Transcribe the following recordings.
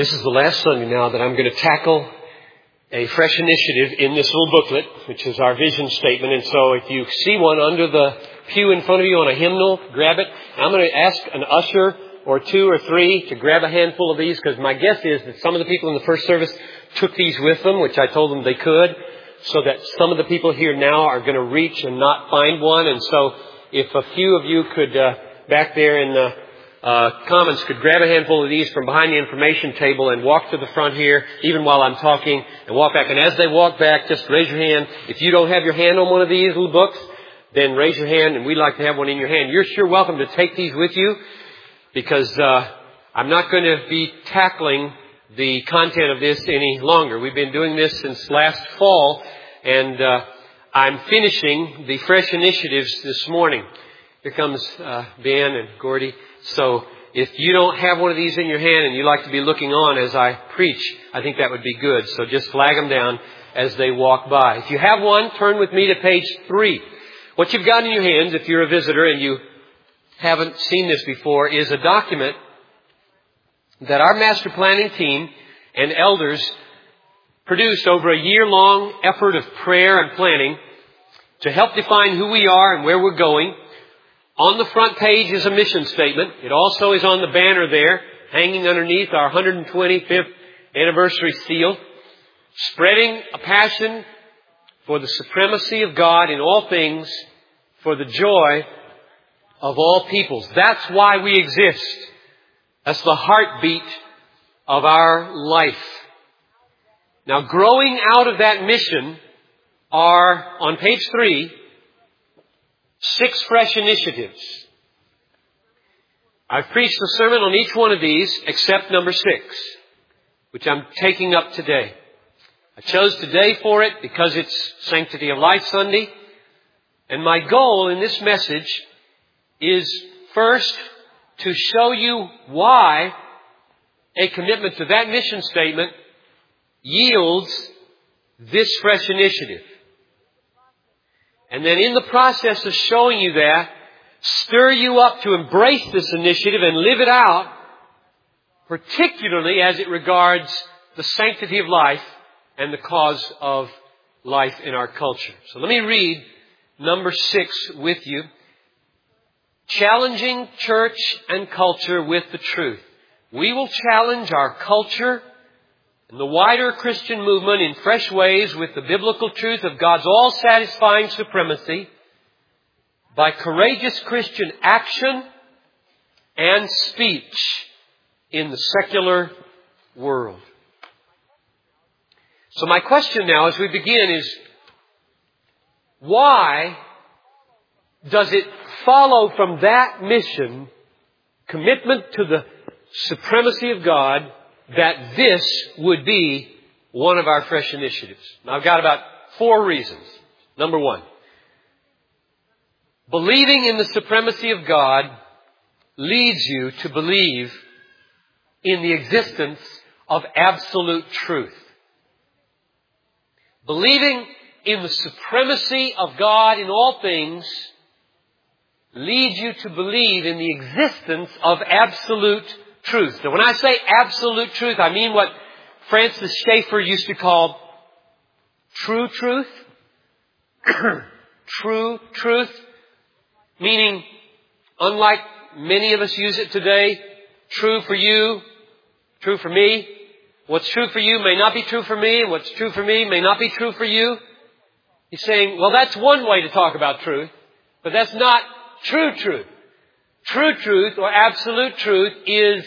This is the last Sunday now that I'm going to tackle a fresh initiative in this little booklet, which is our vision statement. And so if you see one under the pew in front of you on a hymnal, grab it. I'm going to ask an usher or two or three to grab a handful of these, because my guess is that some of the people in the first service took these with them, which I told them they could, so that some of the people here now are going to reach and not find one. And so if a few of you could, back there in the comments, could grab a handful of these from behind the information table and walk to the front here, even while I'm talking, and walk back. And as they walk back, just raise your hand. If you don't have your hand on one of these little books, then raise your hand, and we'd like to have one in your hand. You're sure welcome to take these with you, because I'm not going to be tackling the content of this any longer. We've been doing this since last fall, and I'm finishing the fresh initiatives this morning. Here comes Ben and Gordy. So if you don't have one of these in your hand and you like to be looking on as I preach, I think that would be good. So just flag them down as they walk by. If you have one, turn with me to page 3. What you've got in your hands, if you're a visitor and you haven't seen this before, is a document that our master planning team and elders produced over a year-long effort of prayer and planning to help define who we are and where we're going. On the front page is a mission statement. It also is on the banner there, hanging underneath our 125th anniversary seal. Spreading a passion for the supremacy of God in all things, for the joy of all peoples. That's why we exist. That's the heartbeat of our life. Now, growing out of that mission are, on page 3, 6 fresh initiatives. I've preached a sermon on each one of these except number 6, which I'm taking up today. I chose today for it because it's Sanctity of Life Sunday. And my goal in this message is first to show you why a commitment to that mission statement yields this fresh initiative. And then in the process of showing you that, stir you up to embrace this initiative and live it out, particularly as it regards the sanctity of life and the cause of life in our culture. So let me read number 6 with you. Challenging church and culture with the truth. We will challenge our culture and the wider Christian movement in fresh ways with the biblical truth of God's all-satisfying supremacy by courageous Christian action and speech in the secular world. So my question now as we begin is, why does it follow from that mission, commitment to the supremacy of God, that this would be one of our fresh initiatives? Now, I've got about 4 reasons. Number 1, believing in the supremacy of God leads you to believe in the existence of absolute truth. Believing in the supremacy of God in all things leads you to believe in the existence of absolute truth. Now, when I say absolute truth, I mean what Francis Schaeffer used to call true truth. True truth, meaning, unlike many of us use it today, true for you, true for me. What's true for you may not be true for me, and what's true for me may not be true for you. He's saying, well, that's one way to talk about truth, but that's not true truth. True truth or absolute truth is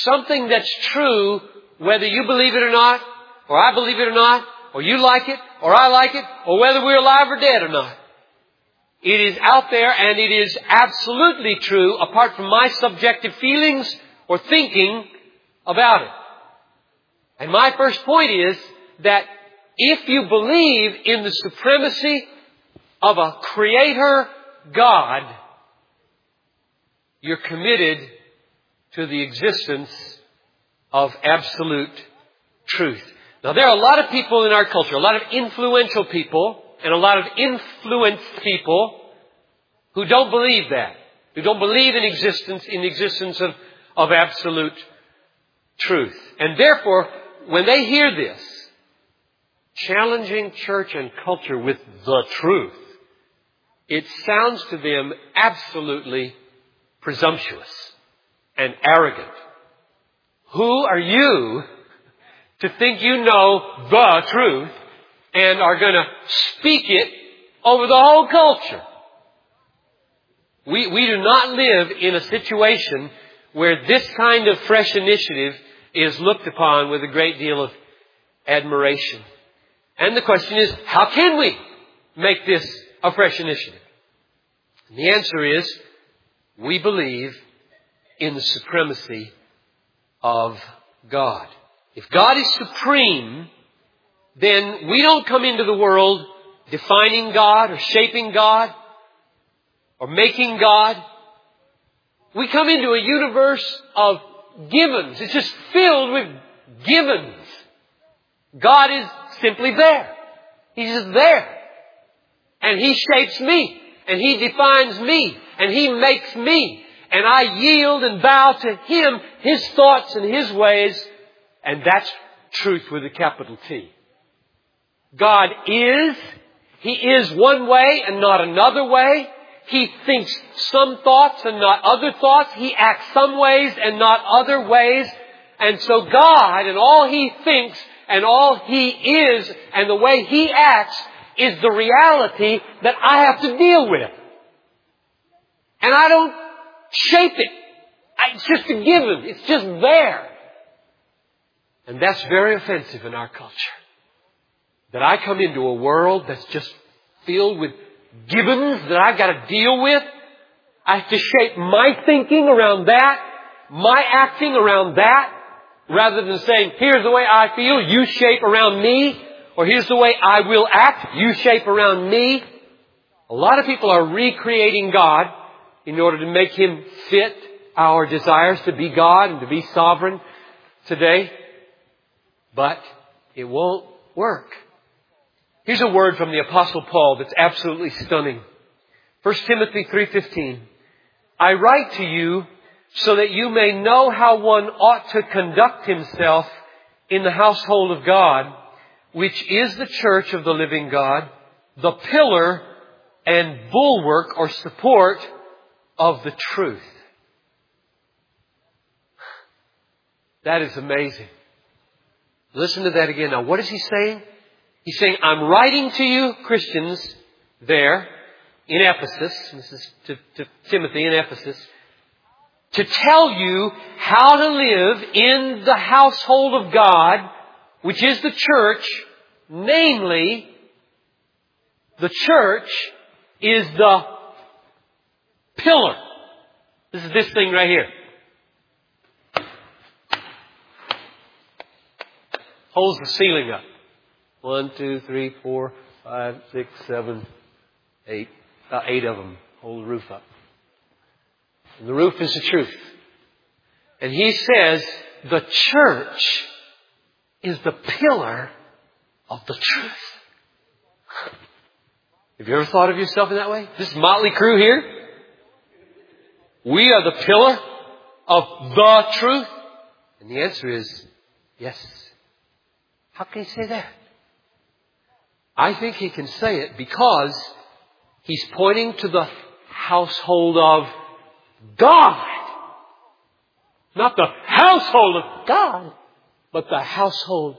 something that's true whether you believe it or not, or I believe it or not, or you like it, or I like it, or whether we're alive or dead or not. It is out there and it is absolutely true apart from my subjective feelings or thinking about it. And my first point is that if you believe in the supremacy of a creator God, you're committed to the existence of absolute truth. Now, there are a lot of people in our culture, a lot of influential people and a lot of influenced people who don't believe that, who don't believe in the existence of absolute truth. And therefore, when they hear this, challenging church and culture with the truth, it sounds to them absolutely presumptuous and arrogant. Who are you to think you know the truth and are going to speak it over the whole culture? We do not live in a situation where this kind of fresh initiative is looked upon with a great deal of admiration. And the question is, how can we make this a fresh initiative? And the answer is, we believe in the supremacy of God. If God is supreme, then we don't come into the world defining God or shaping God or making God. We come into a universe of givens. It's just filled with givens. God is simply there. He's just there. And He shapes me. And He defines me. And He makes me. And I yield and bow to Him, His thoughts and His ways. And that's truth with a capital T. God is. He is one way and not another way. He thinks some thoughts and not other thoughts. He acts some ways and not other ways. And so God and all He thinks and all He is and the way He acts is the reality that I have to deal with. And I don't shape it. It's just a given. It's just there. And that's very offensive in our culture. That I come into a world that's just filled with givens that I've got to deal with. I have to shape my thinking around that, my acting around that, rather than saying, here's the way I feel, you shape around me, or here's the way I will act, you shape around me. A lot of people are recreating God in order to make Him fit our desires to be God and to be sovereign today. But it won't work. Here's a word from the Apostle Paul that's absolutely stunning. 1 Timothy 3:15. I write to you so that you may know how one ought to conduct himself in the household of God, which is the church of the living God, the pillar and bulwark or support of the truth. That is amazing. Listen to that again. Now, what is he saying? He's saying, I'm writing to you, Christians, there in Ephesus, this is to Timothy in Ephesus, to tell you how to live in the household of God, which is the church, namely, the church is the pillar. This is this thing right here. Holds the ceiling up. 1, 2, 3, 4, 5, 6, 7, 8. Eight of them hold the roof up. And the roof is the truth. And he says the church is the pillar of the truth. Have you ever thought of yourself in that way? This motley crew here. We are the pillar of the truth. And the answer is yes. How can he say that? I think he can say it because he's pointing to the household of God. Not the household of God, but the household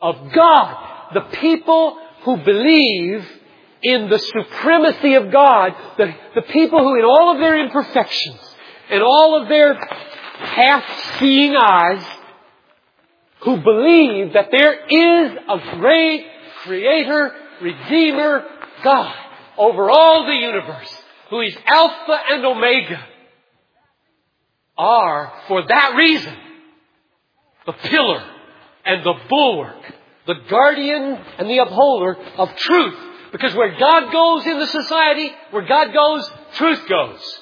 of God. The people who believe in the supremacy of God, the people who in all of their imperfections and all of their half-seeing eyes, who believe that there is a great Creator, Redeemer, God, over all the universe, who is Alpha and Omega, are, for that reason, the pillar and the bulwark, the guardian and the upholder of truth. Because where God goes in the society, where God goes, truth goes.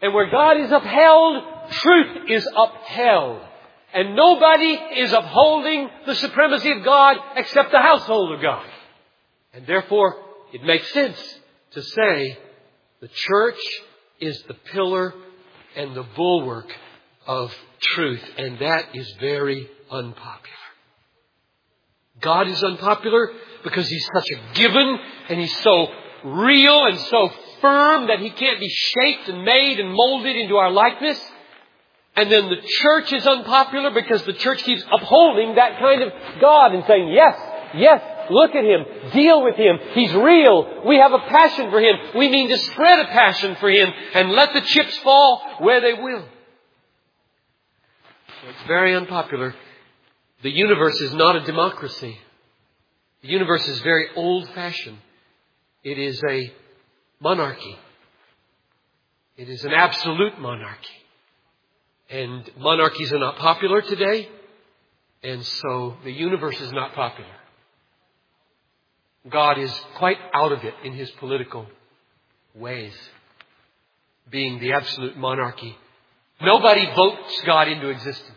And where God is upheld, truth is upheld. And nobody is upholding the supremacy of God except the household of God. And therefore, it makes sense to say the church is the pillar and the bulwark of truth, and that is very unpopular. God is unpopular because He's such a given, and He's so real and so firm that He can't be shaped and made and molded into our likeness. And then the church is unpopular because the church keeps upholding that kind of God and saying, yes, yes, look at Him, deal with Him, He's real, we have a passion for Him, we mean to spread a passion for Him and let the chips fall where they will. It's very unpopular. The universe is not a democracy. The universe is very old-fashioned. It is a monarchy. It is an absolute monarchy. And monarchies are not popular today, and so the universe is not popular. God is quite out of it in His political ways, being the absolute monarchy. Nobody votes God into existence.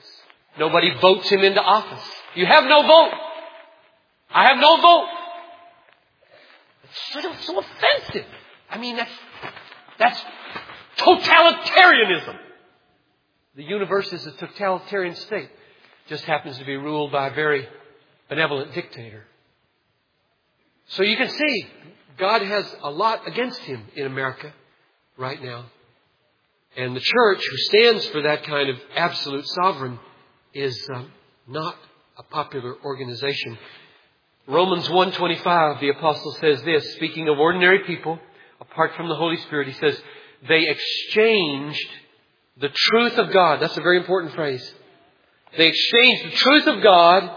Nobody votes Him into office. You have no vote. I have no vote. It's so offensive. I mean, that's totalitarianism. The universe is a totalitarian state. Just happens to be ruled by a very benevolent dictator. So you can see God has a lot against Him in America right now. And the church, who stands for that kind of absolute sovereign, is not a popular organization. Romans 1:25, the apostle says this, speaking of ordinary people, apart from the Holy Spirit, he says, they exchanged the truth of God. That's a very important phrase. They exchanged the truth of God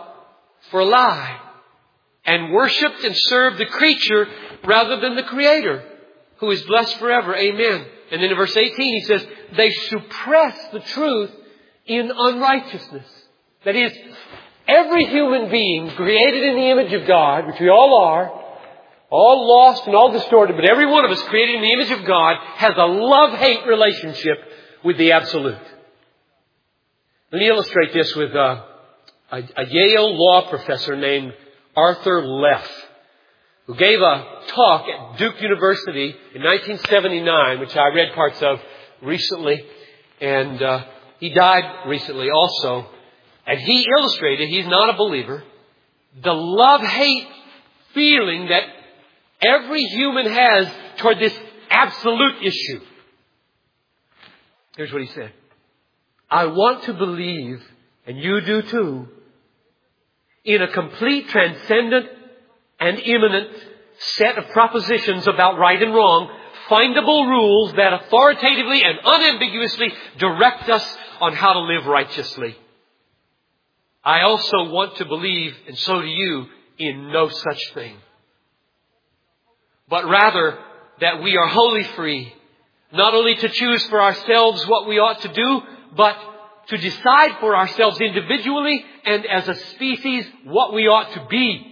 for a lie and worshipped and served the creature rather than the Creator, who is blessed forever. Amen. And then in verse 18, he says, they suppress the truth in unrighteousness. That is, every human being created in the image of God, which we all are, all lost and all distorted, but every one of us created in the image of God, has a love-hate relationship with the absolute. Let me illustrate this with a Yale law professor named Arthur Leff, who gave a talk at Duke University in 1979, which I read parts of recently, and he died recently also. And he illustrated, he's not a believer, the love-hate feeling that every human has toward this absolute issue. Here's what he said. I want to believe, and you do too, in a complete, transcendent, and imminent set of propositions about right and wrong, findable rules that authoritatively and unambiguously direct us on how to live righteously. I also want to believe, and so do you, in no such thing, but rather that we are wholly free, not only to choose for ourselves what we ought to do, but to decide for ourselves individually and as a species what we ought to be.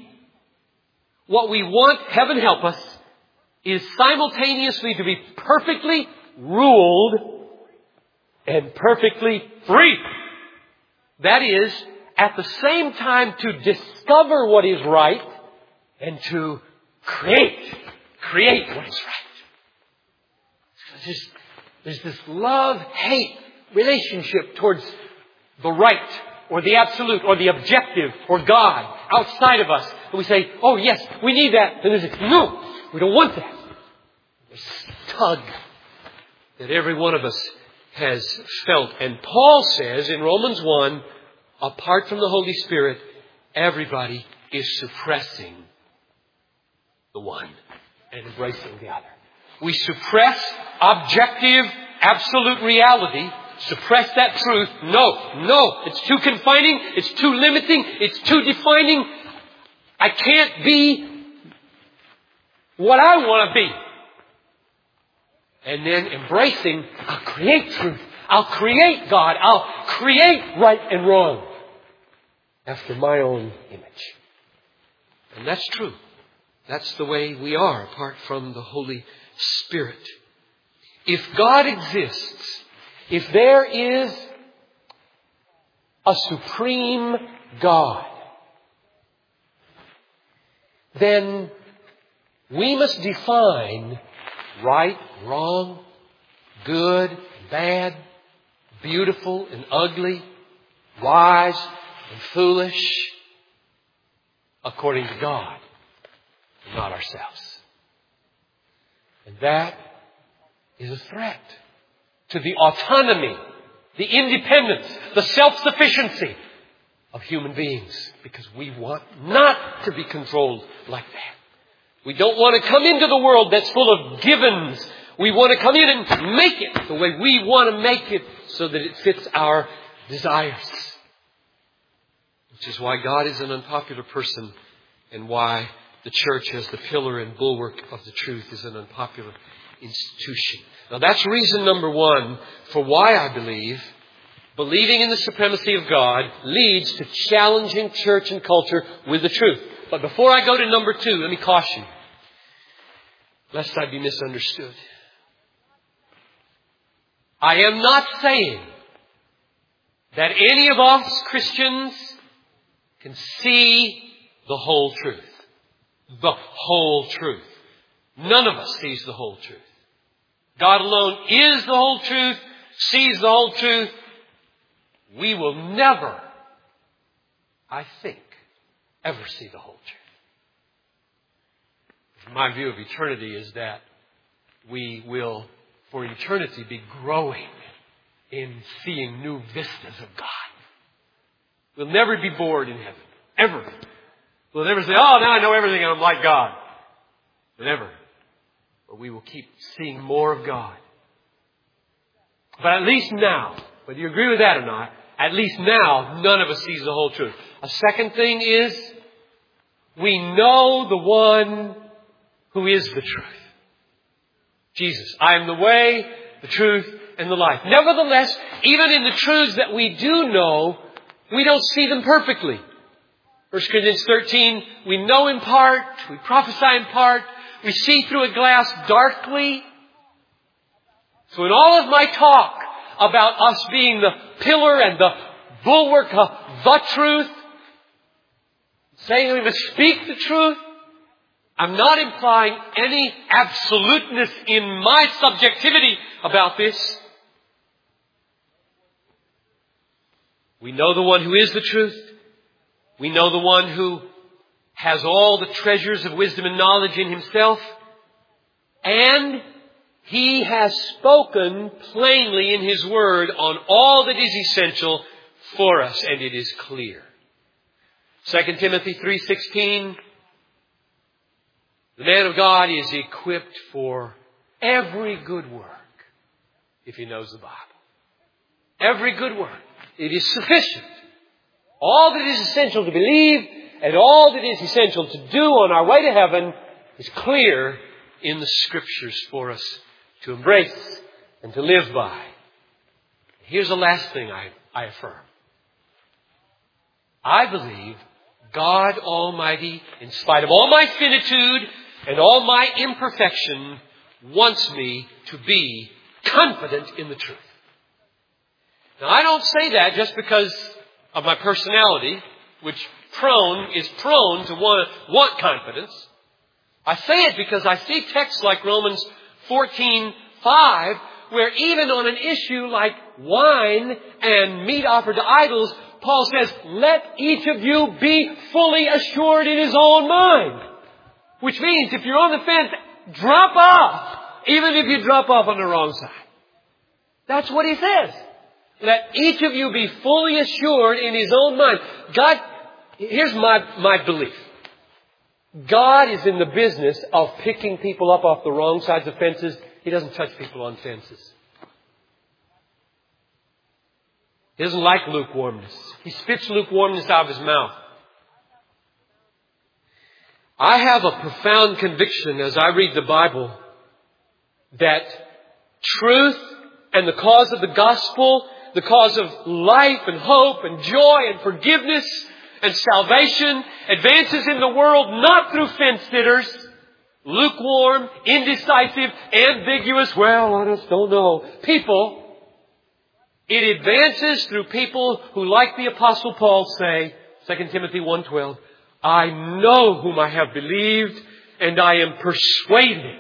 What we want, heaven help us, is simultaneously to be perfectly ruled and perfectly free. That is, at the same time to discover what is right and to create what is right. There's this love-hate relationship towards the right or the absolute or the objective or God outside of us. And we say, oh yes, we need that. And there's no, we don't want that. This tug that every one of us has felt. And Paul says in Romans 1, apart from the Holy Spirit, everybody is suppressing the one and embracing the other. We suppress objective, absolute reality. Suppress that truth. No. It's too confining. It's too limiting. It's too defining. I can't be what I want to be. And then embracing, I'll create truth. I'll create God. I'll create right and wrong after my own image. And that's true. That's the way we are apart from the Holy Spirit. If God exists, if there is a supreme God, then we must define right, wrong, good, bad, beautiful and ugly, wise and foolish, according to God, not ourselves. And that is a threat to the autonomy, the independence, the self-sufficiency of human beings, because we want not to be controlled like that. We don't want to come into the world that's full of givens. We want to come in and make it the way we want to make it so that it fits our desires. Which is why God is an unpopular person and why the church as the pillar and bulwark of the truth is an unpopular institution. Now that's reason number one for why I believe believing in the supremacy of God leads to challenging church and culture with the truth. But before I go to number two, let me caution you, lest I be misunderstood. I am not saying that any of us Christians can see the whole truth. The whole truth. None of us sees the whole truth. God alone is the whole truth, sees the whole truth. We will never, I think, ever see the whole truth. My view of eternity is that we will, for eternity, be growing in seeing new vistas of God. We'll never be bored in heaven. Ever. We'll never say, oh, now I know everything and I'm like God. Never. But we will keep seeing more of God. But at least now, whether you agree with that or not, at least now, none of us sees the whole truth. A second thing is, we know the one who is the truth. Jesus, I am the way, the truth, and the life. Nevertheless, even in the truths that we do know, we don't see them perfectly. 1 Corinthians 13, we know in part, we prophesy in part, we see through a glass darkly. So in all of my talk about us being the pillar and the bulwark of the truth, saying we must speak the truth, I'm not implying any absoluteness in my subjectivity about this. We know the one who is the truth. We know the one who has all the treasures of wisdom and knowledge in himself. And he has spoken plainly in his word on all that is essential for us. And it is clear. 2 Timothy 3:16. The man of God is equipped for every good work if he knows the Bible. Every good work. It is sufficient. All that is essential to believe and all that is essential to do on our way to heaven is clear in the Scriptures for us to embrace and to live by. Here's the last thing I affirm. I believe God Almighty, in spite of all my finitude and all my imperfection, wants me to be confident in the truth. Now, I don't say that just because of my personality, which is prone to want confidence. I say it because I see texts like Romans 14:5, where even on an issue like wine and meat offered to idols, Paul says, let each of you be fully assured in his own mind. Which means if you're on the fence, drop off, even if you drop off on the wrong side. That's what he says. Let each of you be fully assured in his own mind. God, here's my belief. God is in the business of picking people up off the wrong sides of fences. He doesn't touch people on fences. He doesn't like lukewarmness. He spits lukewarmness out of his mouth. I have a profound conviction as I read the Bible that truth and the cause of the gospel, the cause of life and hope and joy and forgiveness and salvation, advances in the world not through fence sitters, lukewarm, indecisive, ambiguous, well, I just don't know, people. It advances through people who, like the Apostle Paul, say, 2 Timothy 1:12, I know whom I have believed and I am persuaded.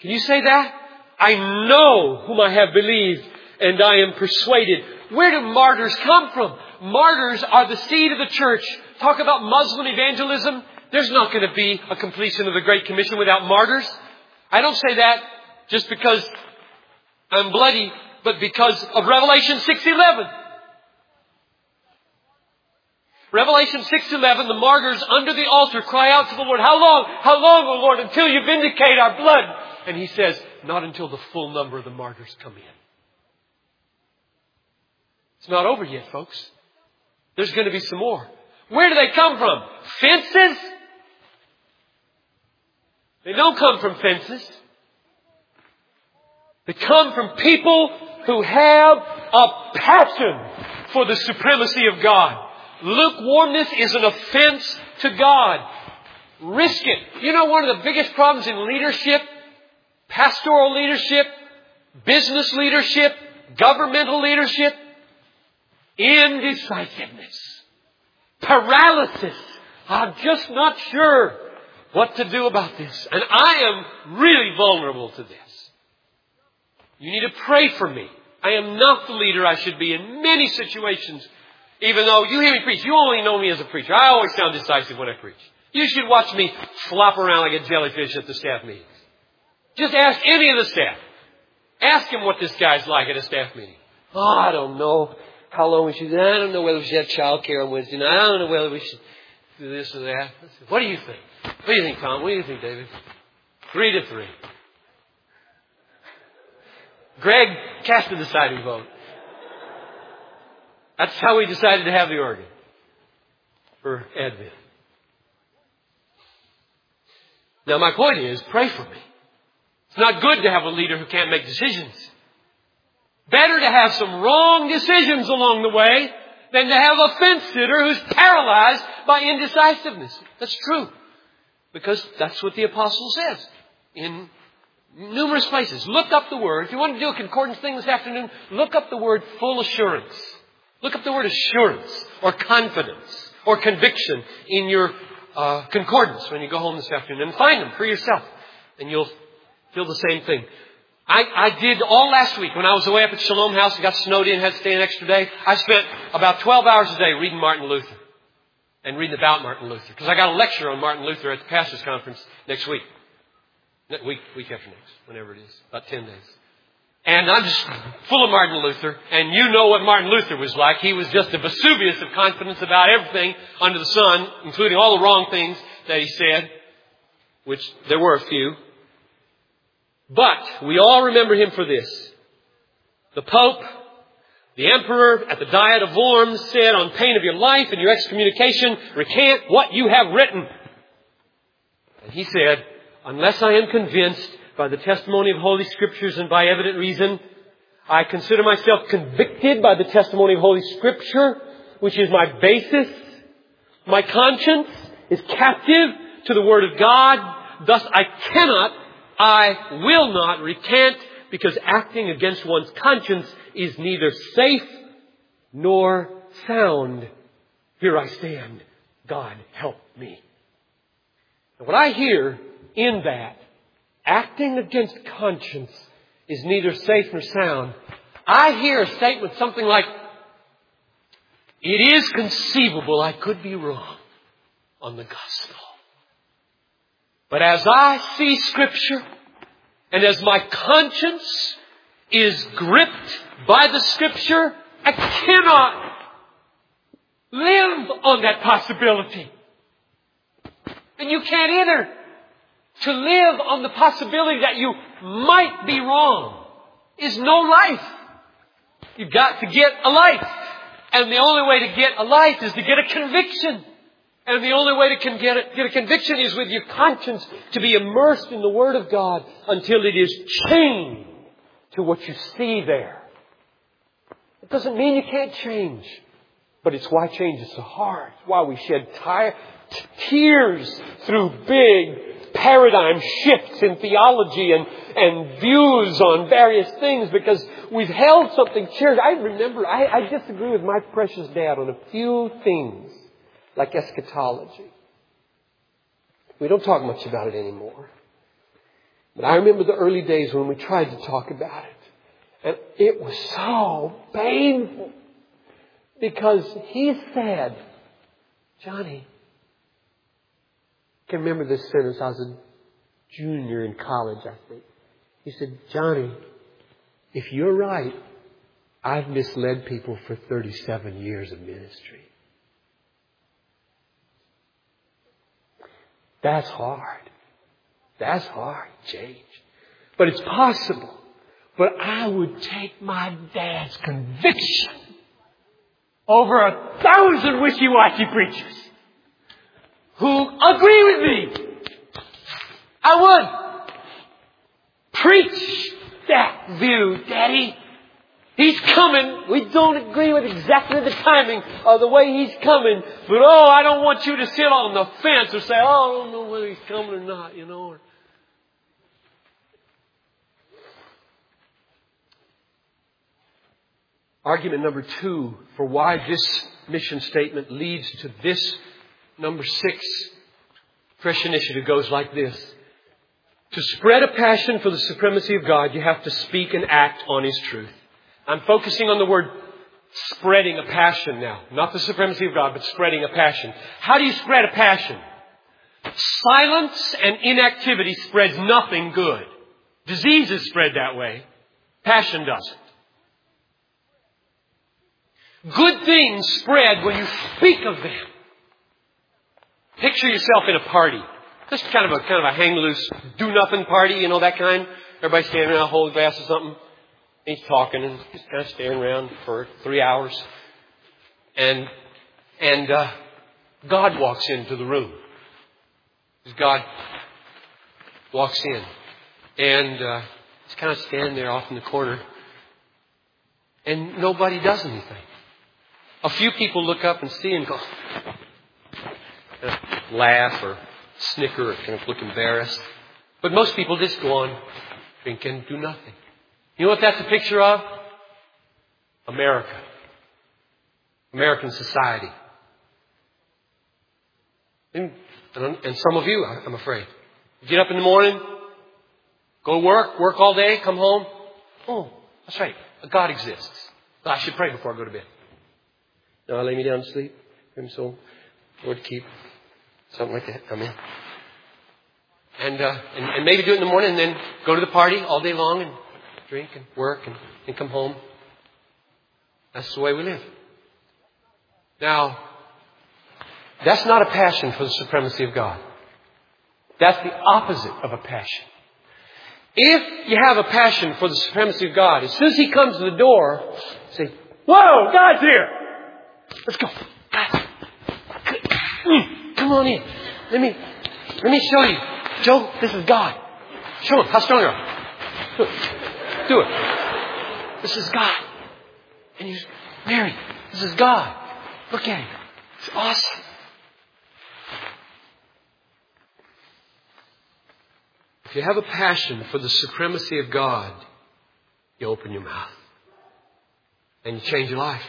Can you say that? I know whom I have believed and I am persuaded. Where do martyrs come from? Martyrs are the seed of the church. Talk about Muslim evangelism. There's not going to be a completion of the Great Commission without martyrs. I don't say that just because I'm bloody, but because of Revelation 6:11. Revelation 6:11, the martyrs under the altar cry out to the Lord, how long, O Lord, until you vindicate our blood? And He says, not until the full number of the martyrs come in. It's not over yet, folks. There's going to be some more. Where do they come from? Fences? They don't come from fences. They come from people who have a passion for the supremacy of God. Lukewarmness is an offense to God. Risk it. You know, one of the biggest problems in leadership, pastoral leadership, business leadership, governmental leadership, indecisiveness. Paralysis. I'm just not sure what to do about this. And I am really vulnerable to this. You need to pray for me. I am not the leader I should be in many situations. Even though you hear me preach, you only know me as a preacher. I always sound decisive when I preach. You should watch me flop around like a jellyfish at the staff meetings. Just ask any of the staff. Ask him what this guy's like at a staff meeting. Oh, I don't know. How long we should do? I don't know whether we should have child care on Wednesday night. I don't know whether we should do this or that. What do you think? What do you think, Tom? What do you think, David? 3-3. Greg cast the deciding vote. That's how we decided to have the organ for Advent. Now, my point is, pray for me. It's not good to have a leader who can't make decisions. Better to have some wrong decisions along the way than to have a fence-sitter who's paralyzed by indecisiveness. That's true. Because that's what the apostle says in numerous places. Look up the word. If you want to do a concordance thing this afternoon, look up the word full assurance. Look up the word assurance or confidence or conviction in your concordance when you go home this afternoon. And find them for yourself. And you'll feel the same thing. I did all last week when I was away up at Shalom House and got snowed in and had to stay an extra day. I spent about 12 hours a day reading Martin Luther and reading about Martin Luther because I got a lecture on Martin Luther at the pastor's conference next week. Week after next, whenever it is, about 10 days. And I'm just full of Martin Luther. And you know what Martin Luther was like. He was just a Vesuvius of confidence about everything under the sun, including all the wrong things that he said, which there were a few. But we all remember him for this. The Pope, the Emperor at the Diet of Worms said, on pain of your life and your excommunication, recant what you have written. And he said, unless I am convinced by the testimony of Holy Scriptures and by evident reason, I consider myself convicted by the testimony of Holy Scripture, which is my basis. My conscience is captive to the Word of God. Thus I will not recant, because acting against one's conscience is neither safe nor sound. Here I stand. God help me. And what I hear in that, acting against conscience is neither safe nor sound, I hear a statement something like, it is conceivable I could be wrong on the gospel. But as I see Scripture, and as my conscience is gripped by the Scripture, I cannot live on that possibility. And you can't either. To live on the possibility that you might be wrong is no life. You've got to get a life. And the only way to get a life is to get a conviction. And the only way to get a conviction is with your conscience to be immersed in the Word of God until it is chained to what you see there. It doesn't mean you can't change, but it's why change is so hard. It's why we shed tears through big paradigm shifts in theology and views on various things because we've held something cherished. I remember I disagree with my precious dad on a few things. Like eschatology. We don't talk much about it anymore. But I remember the early days when we tried to talk about it. And it was so painful because he said, Johnny, I can remember this sentence. I was a junior in college, I think. He said, Johnny, if you're right, I've misled people for 37 years of ministry. That's hard. That's hard, change. But it's possible. But I would take my dad's conviction over 1,000 wishy-washy preachers who agree with me. I would preach that view, Daddy. He's coming. We don't agree with exactly the timing or the way he's coming. But, oh, I don't want you to sit on the fence or say, oh, I don't know whether he's coming or not, you know. Argument number 2 for why this mission statement leads to this number 6 Christian initiative goes like this. To spread a passion for the supremacy of God, you have to speak and act on His truth. I'm focusing on the word spreading a passion now. Not the supremacy of God, but spreading a passion. How do you spread a passion? Silence and inactivity spreads nothing good. Diseases spread that way. Passion doesn't. Good things spread when you speak of them. Picture yourself in a party. Just kind of a hang-loose, do-nothing party, you know, that kind. Everybody standing around, holding a glass or something. And he's talking and just kind of standing around for 3 hours. And God walks into the room. God walks in. And he's kind of standing there off in the corner. And nobody does anything. A few people look up and see and go, laugh or snicker or kind of look embarrassed. But most people just go on drinking and do nothing. You know what that's a picture of? America. American society. And some of you, I'm afraid. Get up in the morning, go to work all day, come home. Oh, that's right. God exists. I should pray before I go to bed. Now I lay me down to sleep. Him soul, Lord keep. Something like that. Amen. And maybe do it in the morning and then go to the party all day long and drink and work and come home. That's the way we live. Now, that's not a passion for the supremacy of God. That's the opposite of a passion. If you have a passion for the supremacy of God, as soon as He comes to the door, say, whoa, God's here. Let's go. God. Come on in. Let me show you. Joe, this is God. Show him how strong you are. Do it. This is God. And you, Mary, this is God. Look at Him. It's awesome. If you have a passion for the supremacy of God, you open your mouth and you change your life.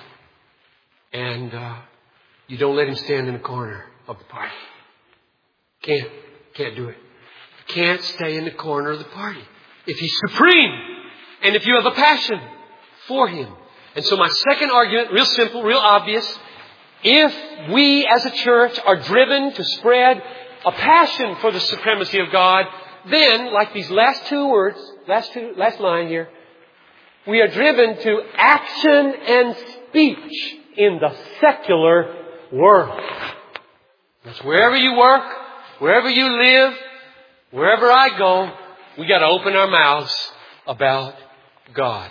And you don't let Him stand in the corner of the party. Can't do it. You can't stay in the corner of the party if He's supreme and if you have a passion for Him. And so my second argument, real simple, real obvious. If we as a church are driven to spread a passion for the supremacy of God, then, like these last line here, we are driven to action and speech in the secular world. That's wherever you work, wherever you live, wherever I go, we got to open our mouths about God.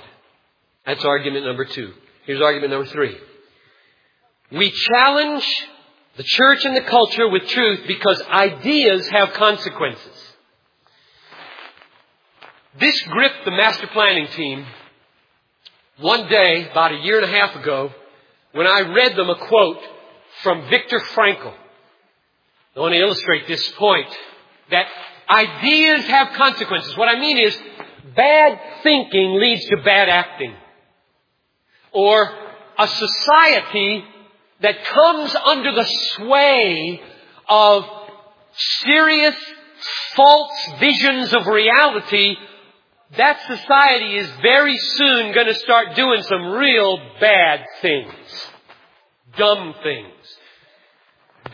That's argument number 2. Here's argument number 3. We challenge the church and the culture with truth because ideas have consequences. This gripped the master planning team one day, about 1.5 years ago, when I read them a quote from Viktor Frankl. I want to illustrate this point, that ideas have consequences. What I mean is, bad thinking leads to bad acting. Or a society that comes under the sway of serious false visions of reality that society is very soon going to start doing some real bad things. Dumb things.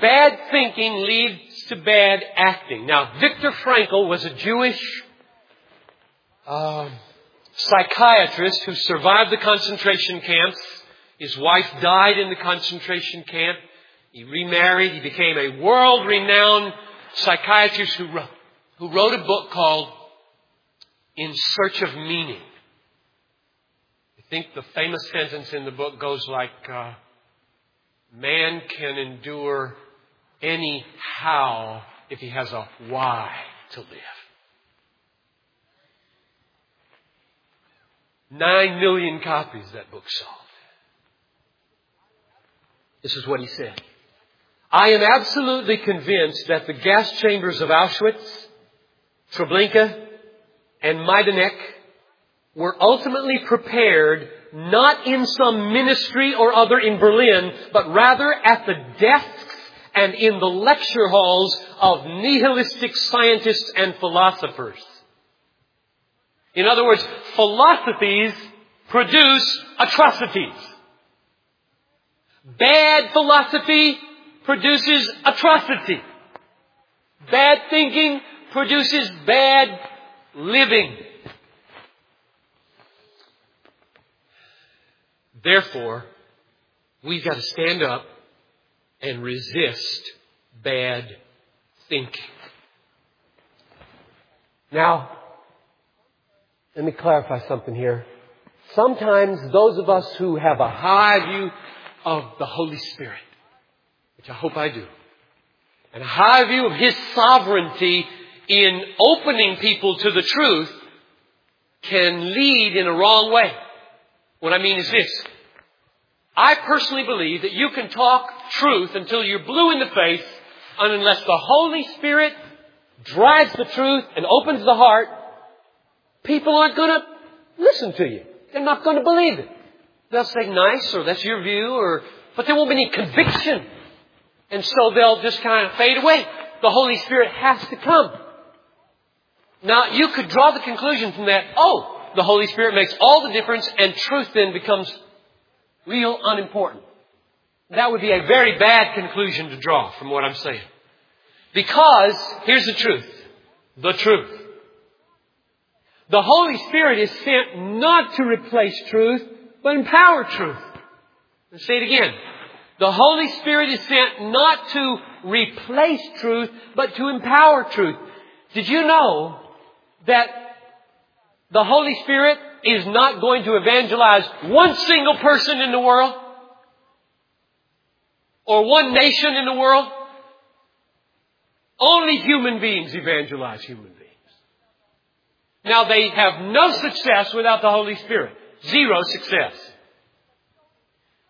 Bad thinking leads to bad acting. Now, Viktor Frankl was a Jewish psychiatrist who survived the concentration camps. His wife died in the concentration camp. He remarried. He became a world-renowned psychiatrist who wrote a book called In Search of Meaning. I think the famous sentence in the book goes like, man can endure any how if he has a why to live. 9 million copies that book sold. This is what he said. I am absolutely convinced that the gas chambers of Auschwitz, Treblinka, and Majdanek were ultimately prepared not in some ministry or other in Berlin, but rather at the desks and in the lecture halls of nihilistic scientists and philosophers. In other words, philosophies produce atrocities. Bad philosophy produces atrocity. Bad thinking produces bad living. Therefore, we've got to stand up and resist bad thinking. Now, let me clarify something here. Sometimes those of us who have a high view of the Holy Spirit, which I hope I do, and a high view of His sovereignty in opening people to the truth, can lead in a wrong way. What I mean is this. I personally believe that you can talk truth until you're blue in the face, and unless the Holy Spirit drives the truth and opens the heart, people aren't going to listen to you. They're not going to believe it. They'll say nice, or that's your view, but there won't be any conviction. And so they'll just kind of fade away. The Holy Spirit has to come. Now, you could draw the conclusion from that, the Holy Spirit makes all the difference, and truth then becomes real unimportant. That would be a very bad conclusion to draw from what I'm saying. Because, here's the truth. The truth. The Holy Spirit is sent not to replace truth, but empower truth. Let's say it again. The Holy Spirit is sent not to replace truth, but to empower truth. Did you know that the Holy Spirit is not going to evangelize one single person in the world? Or one nation in the world? Only human beings evangelize human beings. Now, they have no success without the Holy Spirit. Zero success.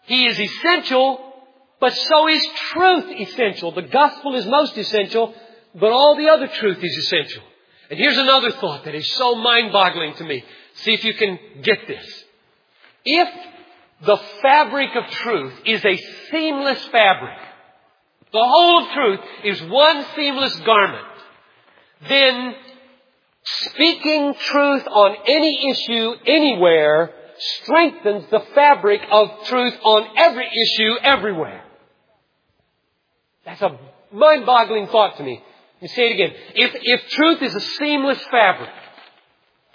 He is essential, but so is truth essential. The gospel is most essential, but all the other truth is essential. And here's another thought that is so mind-boggling to me. See if you can get this. If the fabric of truth is a seamless fabric, the whole of truth is one seamless garment, then speaking truth on any issue, anywhere, strengthens the fabric of truth on every issue, everywhere. That's a mind-boggling thought to me. Let me say it again. If truth is a seamless fabric,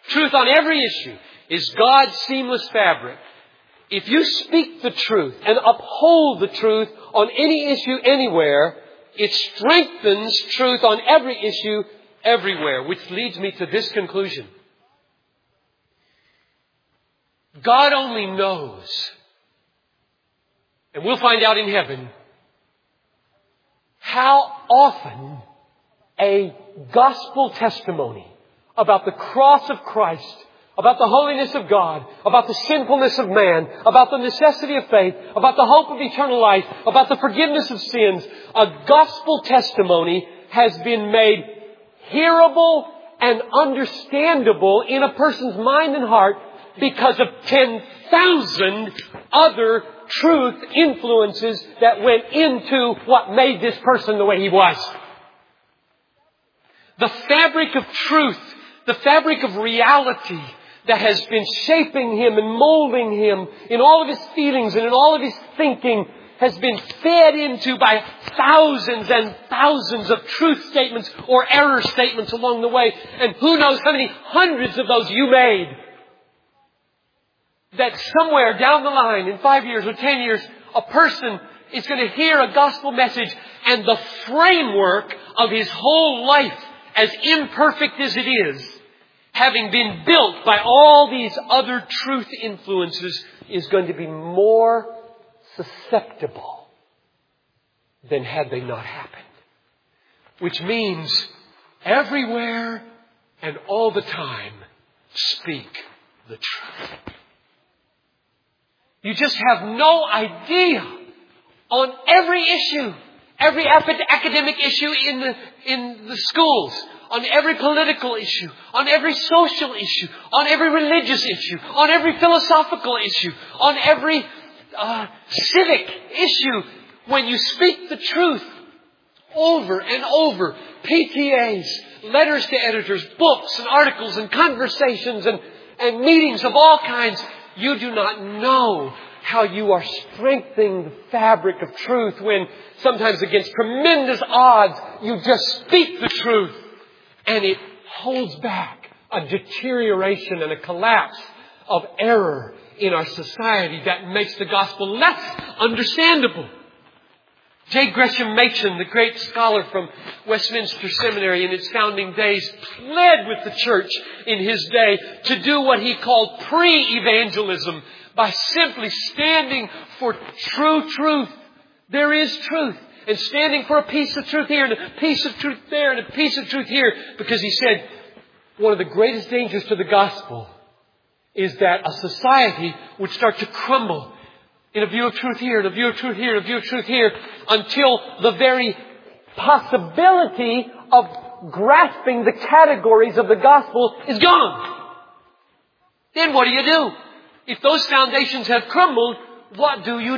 truth on every issue is God's seamless fabric. If you speak the truth and uphold the truth on any issue anywhere, it strengthens truth on every issue everywhere, which leads me to this conclusion. God only knows, and we'll find out in heaven, how often a gospel testimony about the cross of Christ, about the holiness of God, about the sinfulness of man, about the necessity of faith, about the hope of eternal life, about the forgiveness of sins, a gospel testimony has been made hearable and understandable in a person's mind and heart because of 10,000 other truth influences that went into what made this person the way he was. The fabric of truth the fabric of reality that has been shaping him and molding him in all of his feelings and in all of his thinking has been fed into by thousands and thousands of truth statements or error statements along the way. And who knows how many hundreds of those you made. That somewhere down the line, in 5 years or 10 years, a person is going to hear a gospel message and the framework of his whole life, as imperfect as it is, having been built by all these other truth influences, is going to be more susceptible than had they not happened. Which means everywhere and all the time, speak the truth. You just have no idea on every issue, every academic issue in the schools, on every political issue, on every social issue, on every religious issue, on every philosophical issue, on every civic issue. When you speak the truth over and over, PTAs, letters to editors, books and articles and conversations and meetings of all kinds, you do not know how you are strengthening the fabric of truth when, sometimes against tremendous odds, you just speak the truth and it holds back a deterioration and a collapse of error in our society that makes the gospel less understandable. J. Gresham Machen, the great scholar from Westminster Seminary, in its founding days, pled with the church in his day to do what he called pre-evangelism by simply standing for true truth. There is truth. And standing for a piece of truth here and a piece of truth there and a piece of truth here. Because he said, one of the greatest dangers to the gospel is that a society would start to crumble in a view of truth here, in a view of truth here, in a view of truth here, until the very possibility of grasping the categories of the gospel is gone. Then what do you do? If those foundations have crumbled, what do? You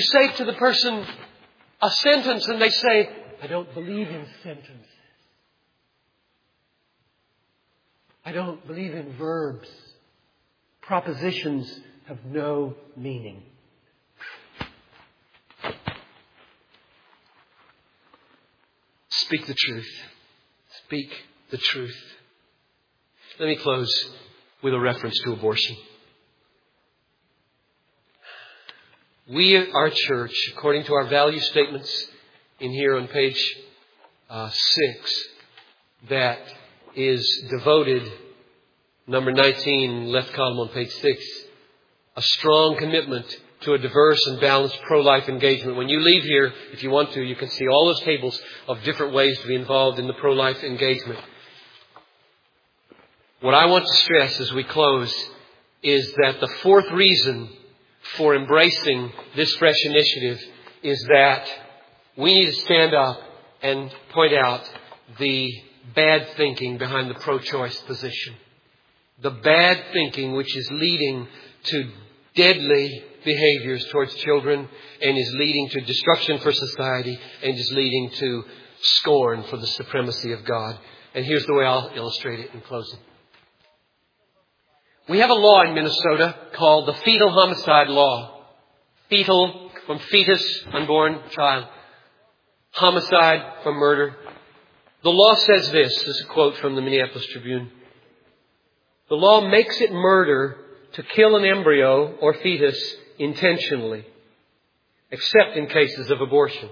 say to the person a sentence and they say, I don't believe in sentences. I don't believe in verbs. Propositions have no meaning. Speak the truth. Speak the truth. Let me close with a reference to abortion. We, our church, according to our value statements in here on page 6, that is devoted, number 19, left column on page 6, a strong commitment to a diverse and balanced pro-life engagement. When you leave here, if you want to, you can see all those tables of different ways to be involved in the pro-life engagement. What I want to stress as we close is that the fourth reason for embracing this fresh initiative is that we need to stand up and point out the bad thinking behind the pro-choice position. The bad thinking which is leading to deadly behaviors towards children and is leading to destruction for society and is leading to scorn for the supremacy of God. And here's the way I'll illustrate it in closing. We have a law in Minnesota called the fetal homicide law. Fetal, from fetus, unborn child. Homicide, from murder. The law says this is a quote from the Minneapolis Tribune. The law makes it murder to kill an embryo or fetus intentionally, except in cases of abortion.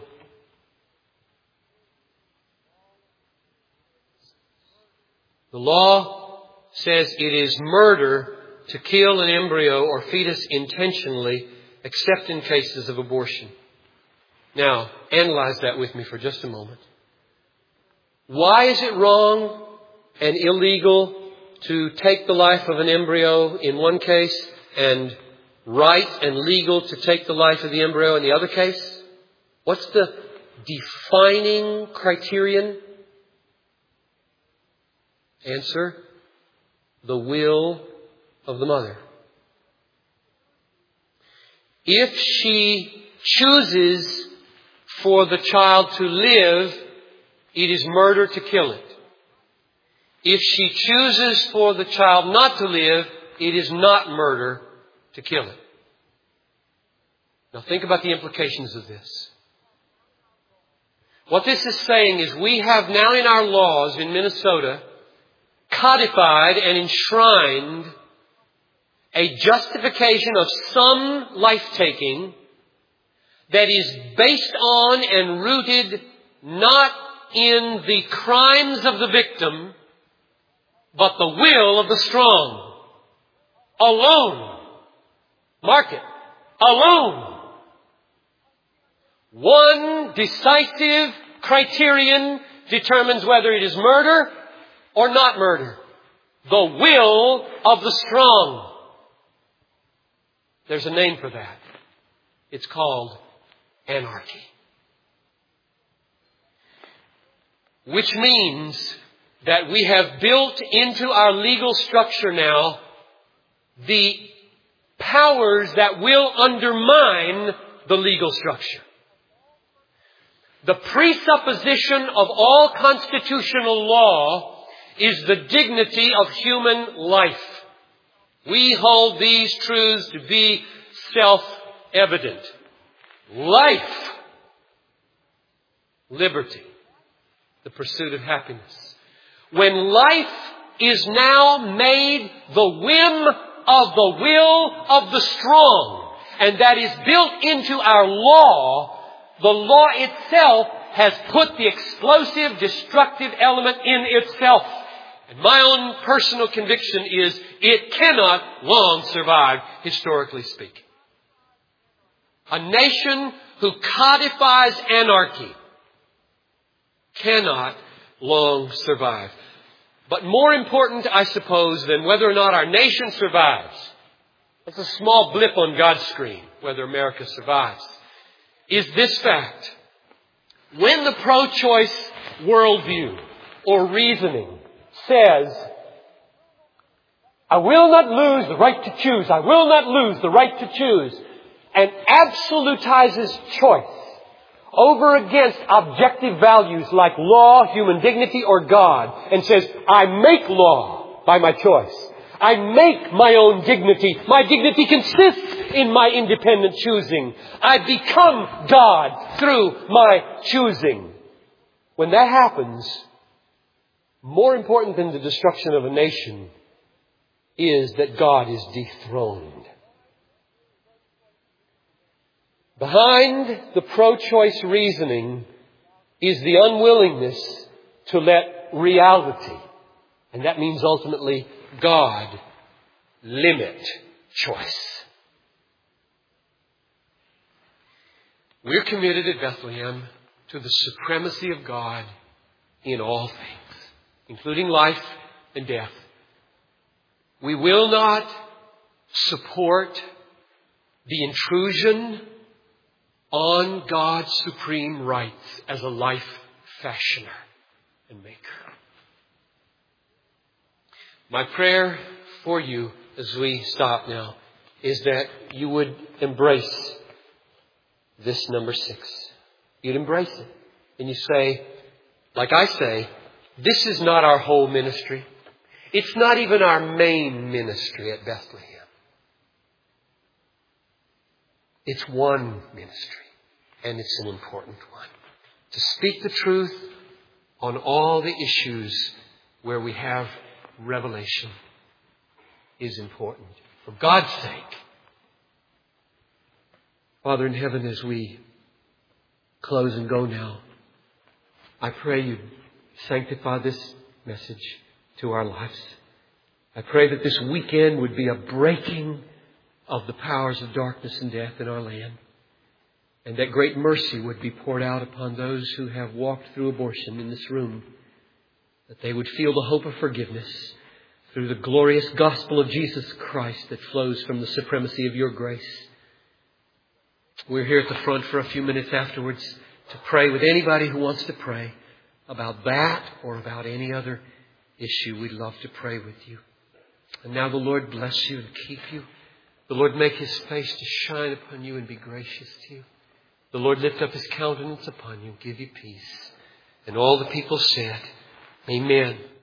The law says it is murder to kill an embryo or fetus intentionally, except in cases of abortion. Now, analyze that with me for just a moment. Why is it wrong and illegal to take the life of an embryo in one case and right and legal to take the life of the embryo in the other case? What's the defining criterion? Answer: the will of the mother. If she chooses for the child to live, it is murder to kill it. If she chooses for the child not to live, it is not murder to kill it. Now think about the implications of this. What this is saying is we have now in our laws in Minnesota codified and enshrined a justification of some life-taking that is based on and rooted not in the crimes of the victim, but the will of the strong. Alone. Mark it. Alone. One decisive criterion determines whether it is murder or not murder. The will of the strong. There's a name for that. It's called anarchy. Which means that we have built into our legal structure now the powers that will undermine the legal structure. The presupposition of all constitutional law is the dignity of human life. We hold these truths to be self-evident. Life, liberty, the pursuit of happiness. When life is now made the whim of the will of the strong, and that is built into our law, the law itself has put the explosive, destructive element in itself. And my own personal conviction is it cannot long survive, historically speaking. A nation who codifies anarchy cannot long survive. But more important, I suppose, than whether or not our nation survives, it's a small blip on God's screen, whether America survives, is this fact. When the pro-choice worldview or reasoning says, I will not lose the right to choose, I will not lose the right to choose, and absolutizes choice over against objective values like law, human dignity, or God, and says, I make law by my choice. I make my own dignity. My dignity consists in my independent choosing. I become God through my choosing. When that happens, more important than the destruction of a nation is that God is dethroned. Behind the pro-choice reasoning is the unwillingness to let reality, and that means ultimately God, limit choice. We're committed at Bethlehem to the supremacy of God in all things, including life and death. We will not support the intrusion on God's supreme rights as a life fashioner and maker. My prayer for you as we stop now is that you would embrace this number 6. You'd embrace it. And you say, like I say, this is not our whole ministry. It's not even our main ministry at Bethlehem. It's one ministry. And it's an important one. To speak the truth on all the issues where we have revelation is important. For God's sake. Father in heaven, as we close and go now, I pray you sanctify this message to our lives. I pray that this weekend would be a breaking of the powers of darkness and death in our land. And that great mercy would be poured out upon those who have walked through abortion in this room. That they would feel the hope of forgiveness through the glorious gospel of Jesus Christ that flows from the supremacy of your grace. We're here at the front for a few minutes afterwards to pray with anybody who wants to pray about that or about any other issue. We'd love to pray with you. And now the Lord bless you and keep you. The Lord make his face to shine upon you and be gracious to you. The Lord lift up his countenance upon you, give you peace. And all the people said, Amen.